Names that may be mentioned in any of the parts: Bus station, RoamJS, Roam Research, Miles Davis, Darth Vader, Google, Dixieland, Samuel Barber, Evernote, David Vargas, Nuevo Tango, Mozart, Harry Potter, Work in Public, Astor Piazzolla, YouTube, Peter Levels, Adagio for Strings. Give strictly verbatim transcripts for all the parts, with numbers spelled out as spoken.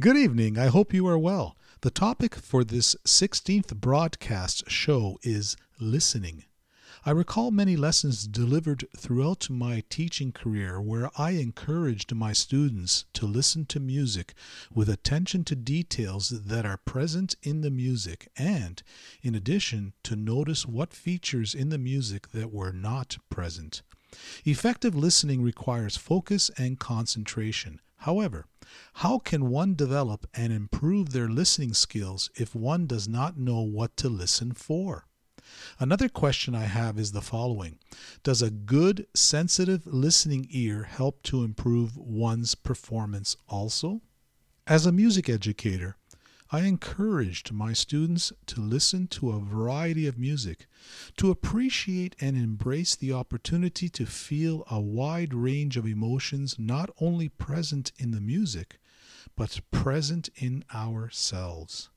Good evening. I hope you are well. The topic for this sixteenth broadcast show is listening. I recall many lessons delivered throughout my teaching career where I encouraged my students to listen to music with attention to details that are present in the music and, in addition, to notice what features in the music that were not present. Effective listening requires focus and concentration. However, how can one develop and improve their listening skills if one does not know what to listen for? Another question I have is the following. Does a good, sensitive listening ear help to improve one's performance also? As a music educator, I encouraged my students to listen to a variety of music, to appreciate and embrace the opportunity to feel a wide range of emotions not only present in the music, but present in ourselves.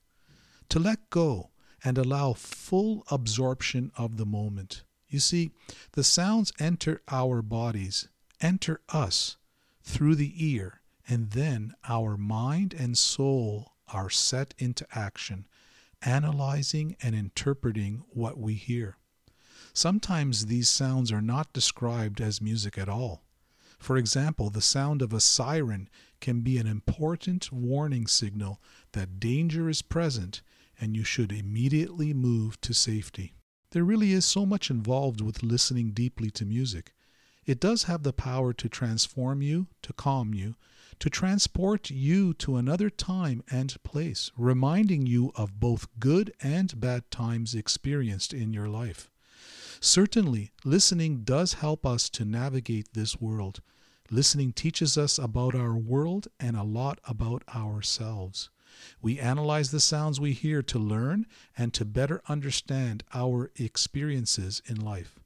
To let go and allow full absorption of the moment. You see, the sounds enter our bodies, enter us through the ear, and then our mind and soul are set into action, analyzing and interpreting what we hear. Sometimes these sounds are not described as music at all. For example, the sound of a siren can be an important warning signal that danger is present and you should immediately move to safety. There really is so much involved with listening deeply to music. It does have the power to transform you, to calm you, to transport you to another time and place, reminding you of both good and bad times experienced in your life. Certainly, listening does help us to navigate this world. Listening teaches us about our world and a lot about ourselves. We analyze the sounds we hear to learn and to better understand our experiences in life.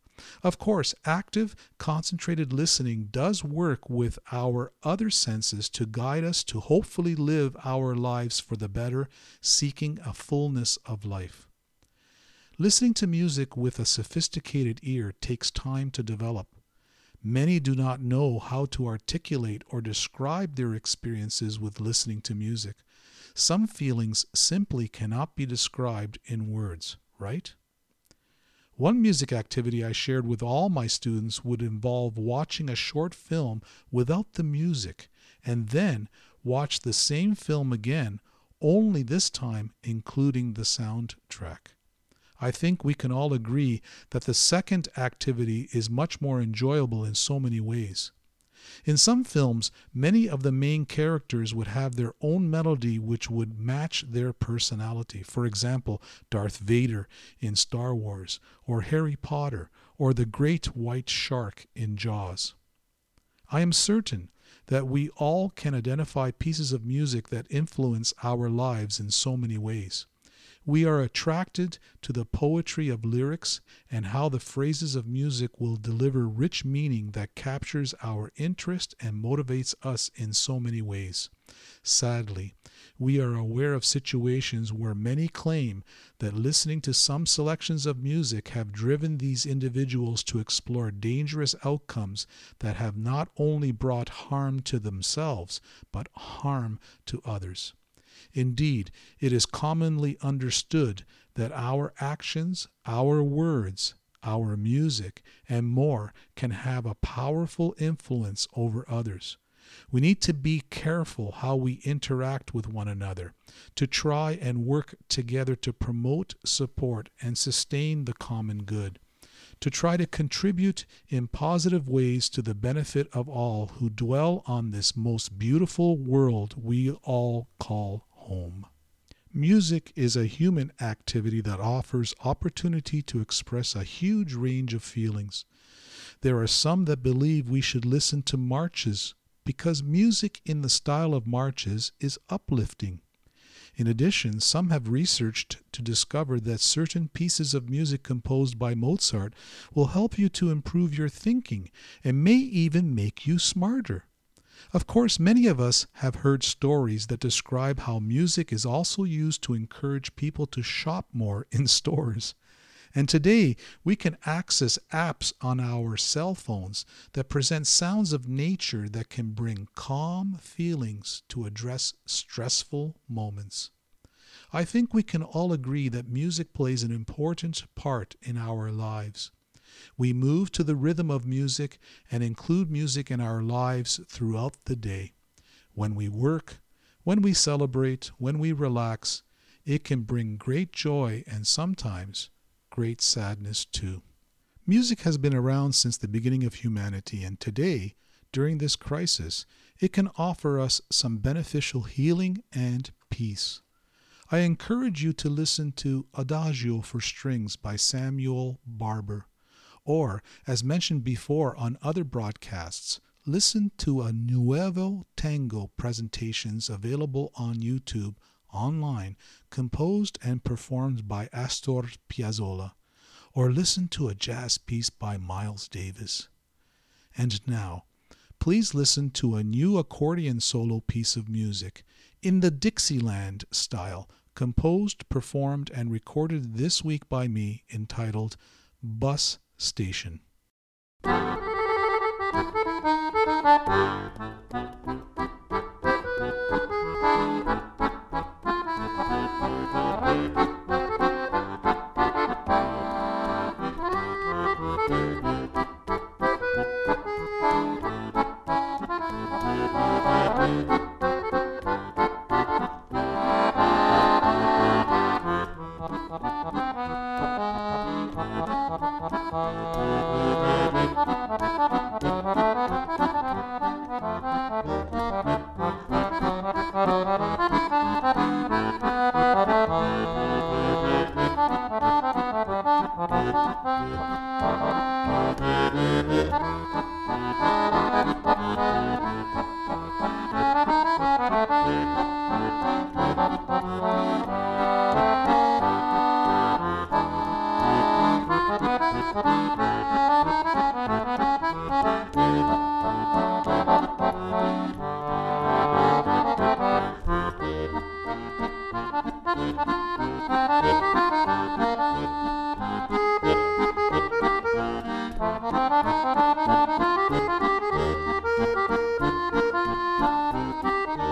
Of course, active, concentrated listening does work with our other senses to guide us to hopefully live our lives for the better, seeking a fullness of life. Listening to music with a sophisticated ear takes time to develop. Many do not know how to articulate or describe their experiences with listening to music. Some feelings simply cannot be described in words, right? One music activity I shared with all my students would involve watching a short film without the music, and then watch the same film again, only this time including the soundtrack. I think we can all agree that the second activity is much more enjoyable in so many ways. In some films, many of the main characters would have their own melody which would match their personality. For example, Darth Vader in Star Wars, or Harry Potter, or the Great White Shark in Jaws. I am certain that we all can identify pieces of music that influence our lives in so many ways. We are attracted to the poetry of lyrics and how the phrases of music will deliver rich meaning that captures our interest and motivates us in so many ways. Sadly, we are aware of situations where many claim that listening to some selections of music have driven these individuals to explore dangerous outcomes that have not only brought harm to themselves, but harm to others. Indeed, it is commonly understood that our actions, our words, our music, and more can have a powerful influence over others. We need to be careful how we interact with one another, to try and work together to promote, support, and sustain the common good, to try to contribute in positive ways to the benefit of all who dwell on this most beautiful world we all call home. Music is a human activity that offers opportunity to express a huge range of feelings. There are some that believe we should listen to marches because music in the style of marches is uplifting. In addition, some have researched to discover that certain pieces of music composed by Mozart will help you to improve your thinking and may even make you smarter. Of course, many of us have heard stories that describe how music is also used to encourage people to shop more in stores. And today, we can access apps on our cell phones that present sounds of nature that can bring calm feelings to address stressful moments. I think we can all agree that music plays an important part in our lives. We move to the rhythm of music and include music in our lives throughout the day. When we work, when we celebrate, when we relax, it can bring great joy and sometimes great sadness too. Music has been around since the beginning of humanity, and today, during this crisis, it can offer us some beneficial healing and peace. I encourage you to listen to Adagio for Strings by Samuel Barber. Or, as mentioned before on other broadcasts, listen to a Nuevo Tango presentations available on YouTube online, composed and performed by Astor Piazzolla, or listen to a jazz piece by Miles Davis. And now, please listen to a new accordion solo piece of music in the Dixieland style, composed, performed, and recorded this week by me, entitled Bus Station.